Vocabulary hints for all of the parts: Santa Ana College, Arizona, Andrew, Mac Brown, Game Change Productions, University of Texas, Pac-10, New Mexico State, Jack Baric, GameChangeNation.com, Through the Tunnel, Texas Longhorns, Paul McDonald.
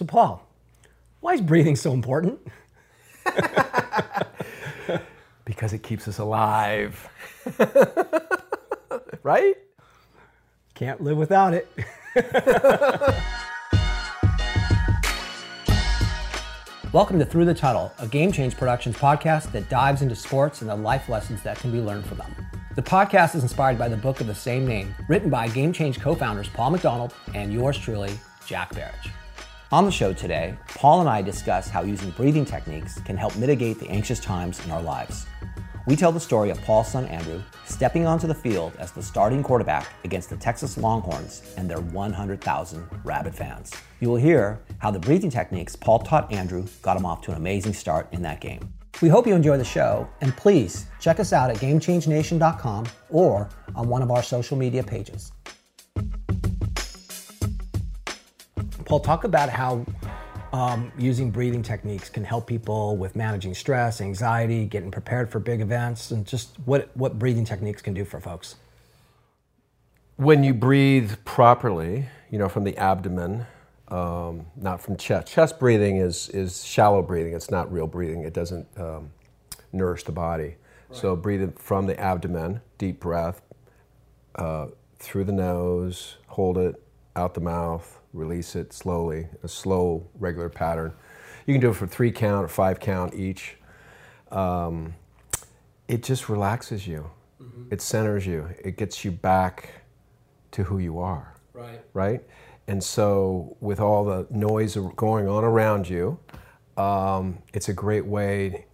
So Paul, why is breathing so important? Because it keeps us alive. Right? Can't live without it. Welcome to Through the Tunnel, a Game Change Productions podcast that dives into sports and the life lessons that can be learned from them. The podcast is inspired by the book of the same name, written by Game Change co-founders Paul McDonald and yours truly, Jack Baric. On the show today, Paul and I discuss how using breathing techniques can help mitigate the anxious times in our lives. We tell the story of Paul's son, Andrew, stepping onto the field as the starting quarterback against the Texas Longhorns and their 100,000 rabid fans. You will hear how the breathing techniques Paul taught Andrew got him off to an amazing start in that game. We hope you enjoy the show, and please check us out at GameChangeNation.com or on one of our social media pages. Paul, talk about how using breathing techniques can help people with managing stress, anxiety, getting prepared for big events, and just what breathing techniques can do for folks. When you breathe properly, you know, from the abdomen, not from chest. Chest breathing is shallow breathing. It's not real breathing. It doesn't nourish the body. Right. So breathe from the abdomen, deep breath, through the nose, hold it, out the mouth, release it slowly, a slow, regular pattern. You can do it for 3 count or 5 count each. It just relaxes you. Mm-hmm. It centers you. It gets you back to who you are. Right. Right? And so with all the noise going on around you, it's a great way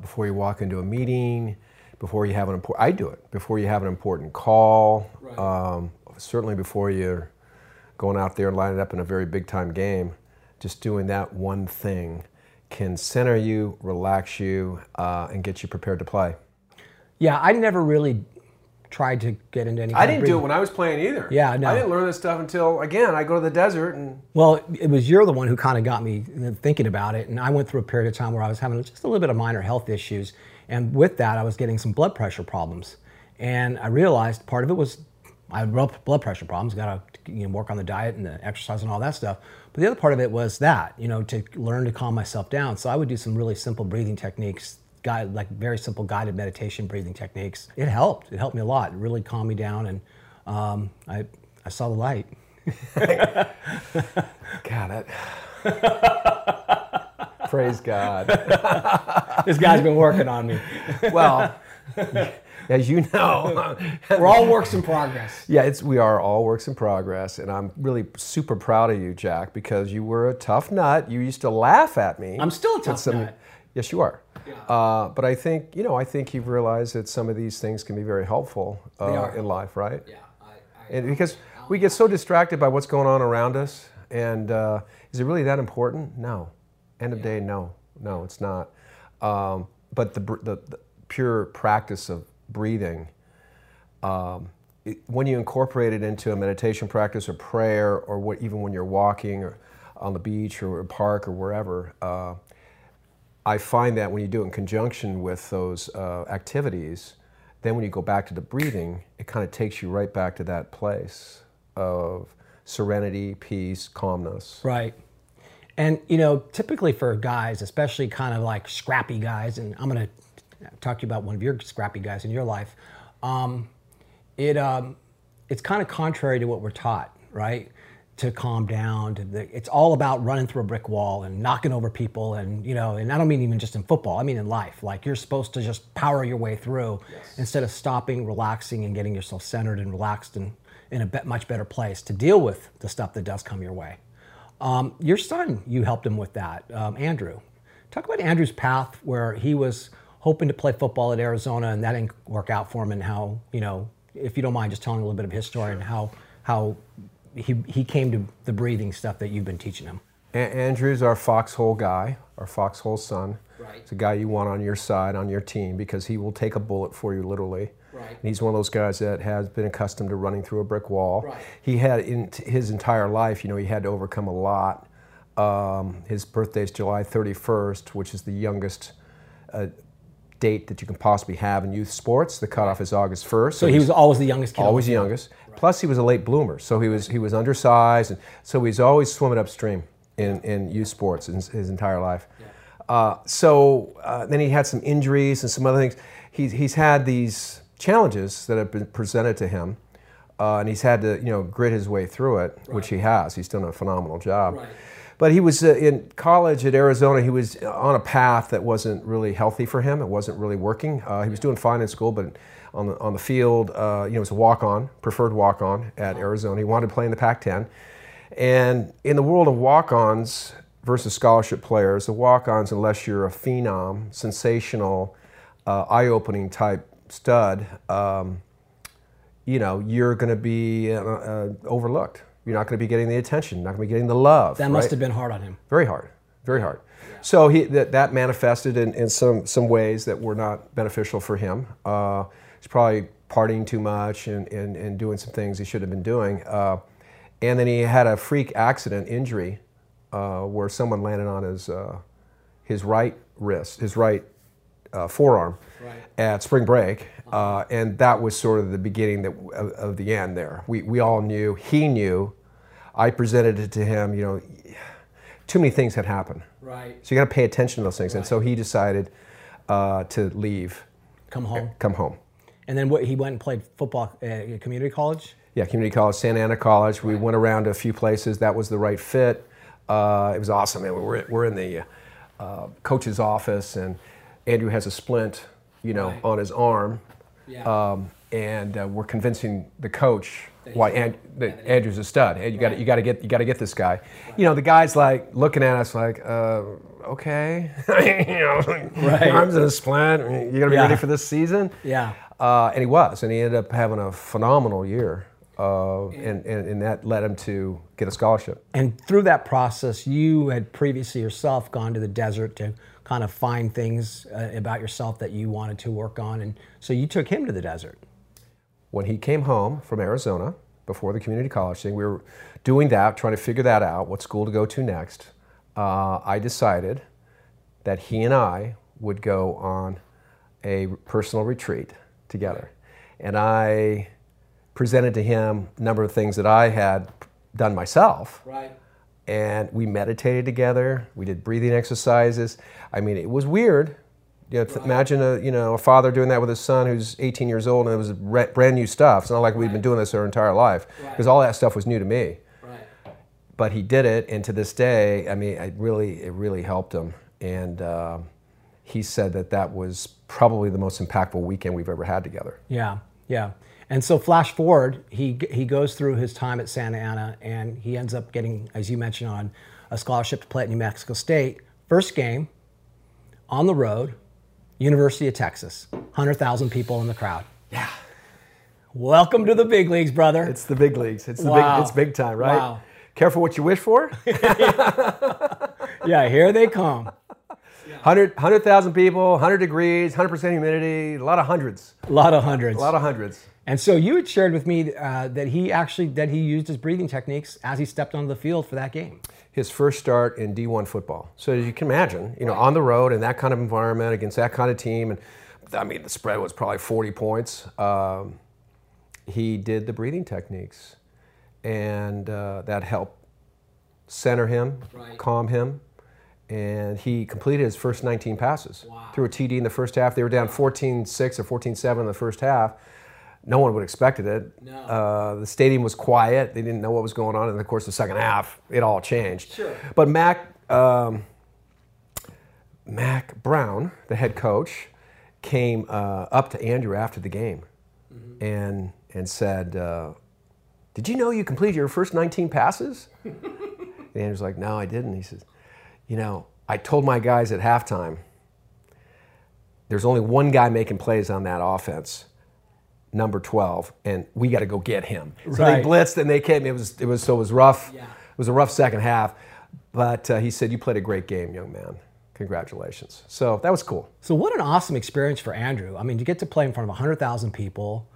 before you walk into a meeting, before you have an important, I do it, before you have an important call, right. Certainly before you're going out there and lining up in a very big time game, just doing that one thing can center you, relax you, and get you prepared to play. Yeah, I never really tried to get into any kind of breathing. I didn't do it when I was playing either. Yeah, no. I didn't learn this stuff until, again, I go to the desert and... Well, it was you're the one who kind of got me thinking about it, and I went through a period of time where I was having just a little bit of minor health issues, and with that I was getting some blood pressure problems. And I realized part of it was I had blood pressure problems, got to work on the diet and the exercise and all that stuff. But the other part of it was that, to learn to calm myself down. So I would do some really simple breathing techniques, like very simple guided meditation breathing techniques. It helped. It helped me a lot. It really calmed me down, and I saw the light. Got it. Praise God. This guy's been working on me. Well... As you know, we're all works in progress. Yeah, we are all works in progress, and I'm really super proud of you, Jack, because you were a tough nut. You used to laugh at me. I'm still a tough nut. Yes, you are. Yeah. But I think you've realized that some of these things can be very helpful in life, right? Yeah. And because we get so distracted by what's going on around us, and is it really that important? No. End of day, no, it's not. But the pure practice of breathing, when you incorporate it into a meditation practice or prayer, or even when you're walking or on the beach or a park or wherever, I find that when you do it in conjunction with those activities, then when you go back to the breathing, it kind of takes you right back to that place of serenity, peace, calmness. Right. And typically for guys, especially kind of like scrappy guys, and I'm going to talk to you about one of your scrappy guys in your life. It's kind of contrary to what we're taught, right? To calm down. It's all about running through a brick wall and knocking over people, and And I don't mean even just in football. I mean in life. Like you're supposed to just power your way through instead of stopping, relaxing, and getting yourself centered and relaxed and in a much better place to deal with the stuff that does come your way. Your son, you helped him with that, Andrew. Talk about Andrew's path where he was hoping to play football at Arizona, and that didn't work out for him, and how, if you don't mind just telling a little bit of his story. Sure. And how he came to the breathing stuff that you've been teaching him. Andrew's our foxhole guy, our foxhole son. Right. It's a guy you want on your side, on your team, because he will take a bullet for you, literally. Right. And he's one of those guys that has been accustomed to running through a brick wall. Right. He had, in his entire life, he had to overcome a lot. His birthday's July 31st, which is the youngest date that you can possibly have in youth sports. The cutoff is August 1st. So he was always the youngest kid. Always the youngest. Right. Plus he was a late bloomer, so he was undersized, and so he was always swimming upstream. in youth sports in his entire life. Yeah. Then he had some injuries and some other things. He's had these challenges that have been presented to him, and he's had to grit his way through it, right. Which he has. He's done a phenomenal job. Right. But he was in college at Arizona. He was on a path that wasn't really healthy for him. It wasn't really working. He was doing fine in school, but on the field, it was a walk-on, preferred walk-on at Arizona. He wanted to play in the Pac-10. And in the world of walk-ons versus scholarship players, the walk-ons, unless you're a phenom, sensational, eye-opening type stud, you're going to be overlooked. You're not going to be getting the attention, not going to be getting the love. That must have been hard on him. Very hard, very hard. Yeah. So that manifested in some ways that were not beneficial for him. He's probably partying too much and doing some things he should have been doing. And then he had a freak accident injury where someone landed on his right wrist, his right forearm, right. At spring break, and that was sort of the beginning of the end there. We all knew, he knew, I presented it to him, too many things had happened. Right. So you got to pay attention to those things, right. And so he decided to leave. Come home? Come home. And then he went and played football at community college? Yeah, community college, Santa Ana College. Right. We went around a few places. That was the right fit. It was awesome. And we're in the coach's office, and Andrew has a splint, right. on his arm, yeah. We're convincing the coach that Andrew's a stud. And you got to get this guy. Right. The guy's like looking at us like, okay, right. Arms in a splint. You're gonna be ready for this season. Yeah. And he was, and he ended up having a phenomenal year. And that led him to get a scholarship. And through that process, you had previously yourself gone to the desert to kind of find things about yourself that you wanted to work on, and so you took him to the desert. When he came home from Arizona, before the community college thing, we were doing that, trying to figure that out, what school to go to next. I decided that he and I would go on a personal retreat together. And I presented to him a number of things that I had done myself. Right. And we meditated together. We did breathing exercises. I mean, it was weird. Right. Imagine a father doing that with his son who's 18 years old, and it was brand new stuff. It's not like we've been doing this our entire life, because all that stuff was new to me. Right. But he did it, and to this day, I mean, it really helped him. And he said that was probably the most impactful weekend we've ever had together. Yeah, yeah. And so flash forward, he goes through his time at Santa Ana, and he ends up getting, as you mentioned, on a scholarship to play at New Mexico State. First game, on the road, University of Texas, 100,000 people in the crowd. Yeah. Welcome to the big leagues, brother. It's the big leagues. It's big time, right? Wow. Careful what you wish for. Yeah, here they come. 100,000 people, 100 degrees, 100% humidity, a lot of hundreds. A lot of hundreds. A lot of hundreds. And so you had shared with me that he used his breathing techniques as he stepped onto the field for that game. His first start in D1 football. So as you can imagine, on the road in that kind of environment against that kind of team, and I mean the spread was probably 40 points. He did the breathing techniques, and that helped center him, calm him. And he completed his first 19 passes. Wow. Threw a TD in the first half. They were down 14-6 or 14-7 in the first half. No one would have expected it. No. The stadium was quiet. They didn't know what was going on. And, of course, the second half, it all changed. Sure. But Mac Brown, the head coach, came up to Andrew after the game, mm-hmm. and said, did you know you completed your first 19 passes? And Andrew's like, no, I didn't. He says, I told my guys at halftime, there's only one guy making plays on that offense, number 12, and we got to go get him. Right. So they blitzed and they came. It was rough. Yeah. It was a rough second half, but he said, "You played a great game, young man. Congratulations." So that was cool. So what an awesome experience for Andrew. I mean, to get to play in front of 100,000 people,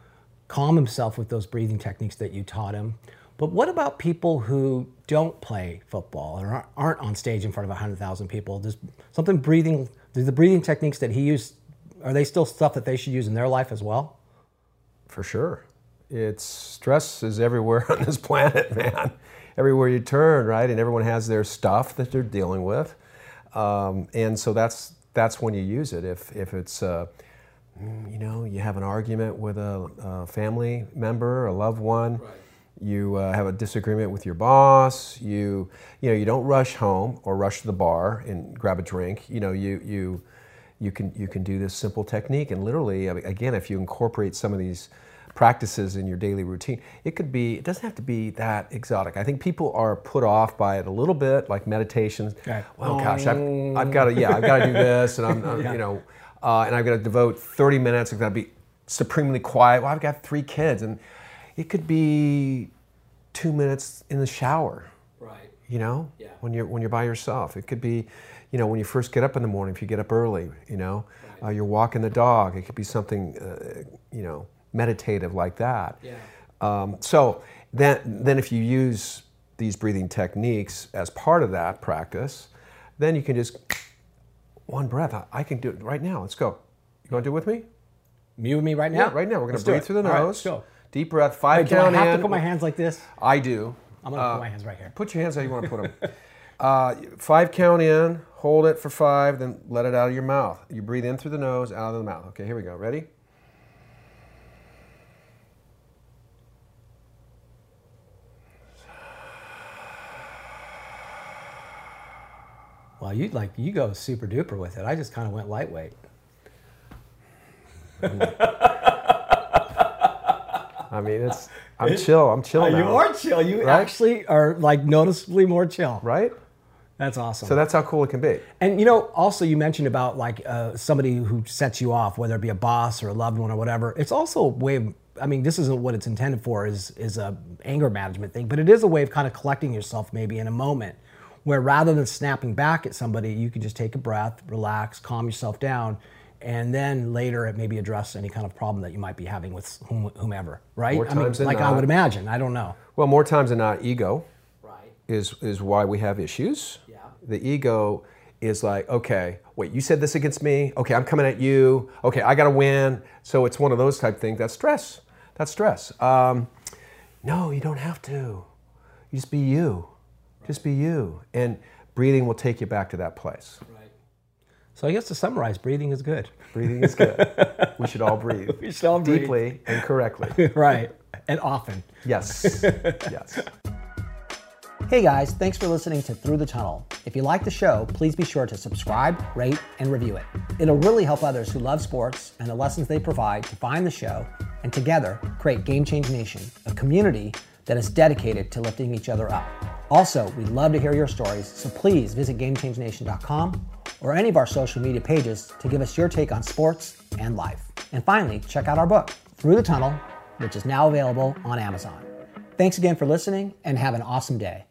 calm himself with those breathing techniques that you taught him. But what about people who don't play football or aren't on stage in front of 100,000 people? Do the breathing techniques that he used, are they still stuff that they should use in their life as well? For sure. Stress is everywhere on this planet, man. everywhere you turn, right? And everyone has their stuff that they're dealing with. And so that's when you use it. If it's, you know, you have an argument with a family member, a loved one, right. You have a disagreement with your boss, you know, you don't rush home or rush to the bar and grab a drink. You know, you can do this simple technique, and literally, again, if you incorporate some of these practices in your daily routine, it could be, it doesn't have to be that exotic. I think people are put off by it a little bit, like meditations. Okay. Well, gosh, I've got to do this, and I'm yeah. you know, and I've got to devote 30 minutes. I've got to be supremely quiet. Well, I've got 3 kids, and it could be 2 minutes in the shower, right? You know, yeah. when you're by yourself. It could be, you know, when you first get up in the morning, if you get up early, you know, right. You're walking the dog. It could be something, you know, meditative like that. Yeah. So then if you use these breathing techniques as part of that practice, then you can just one breath. I can do it right now. Let's go. You want to do it with me? You with me right now? Yeah, right now. We're going to breathe through the nose. All right, let's go. Deep breath, 5 count in. Do I have to put my hands like this? I do. I'm going to put my hands right here. Put your hands how you want to put them. 5 count in, hold it for 5, then let it out of your mouth. You breathe in through the nose, out of the mouth. Okay, here we go. Ready? Well, you go super duper with it. I just kind of went lightweight. I mean, I'm chill now. You are chill. You right? actually are like noticeably more chill. Right? That's awesome. So that's how cool it can be. And you know, also you mentioned about like somebody who sets you off, whether it be a boss or a loved one or whatever. It's also a way of, I mean, this isn't what it's intended for is a anger management thing, but it is a way of kind of collecting yourself maybe in a moment where rather than snapping back at somebody, you can just take a breath, relax, calm yourself down, and then later it maybe address any kind of problem that you might be having with whomever, right? More times than not. Like I would imagine, I don't know. Well, more times than not, ego right. is why we have issues. Yeah. The ego is like, okay, wait, you said this against me? Okay, I'm coming at you. Okay, I gotta win. So it's one of those type things. That's stress. That's stress. No, you don't have to. You just be you. Right. Just be you. And breathing will take you back to that place. Right. So I guess to summarize, breathing is good. Breathing is good. We should all breathe. We should all breathe. Deeply and correctly. Right. And often. Yes. Yes. Hey guys, thanks for listening to Through the Tunnel. If you like the show, please be sure to subscribe, rate, and review it. It'll really help others who love sports and the lessons they provide to find the show and together create Game Change Nation, a community that is dedicated to lifting each other up. Also, we'd love to hear your stories, so please visit GameChangeNation.com or any of our social media pages to give us your take on sports and life. And finally, check out our book, Through the Tunnel, which is now available on Amazon. Thanks again for listening and have an awesome day.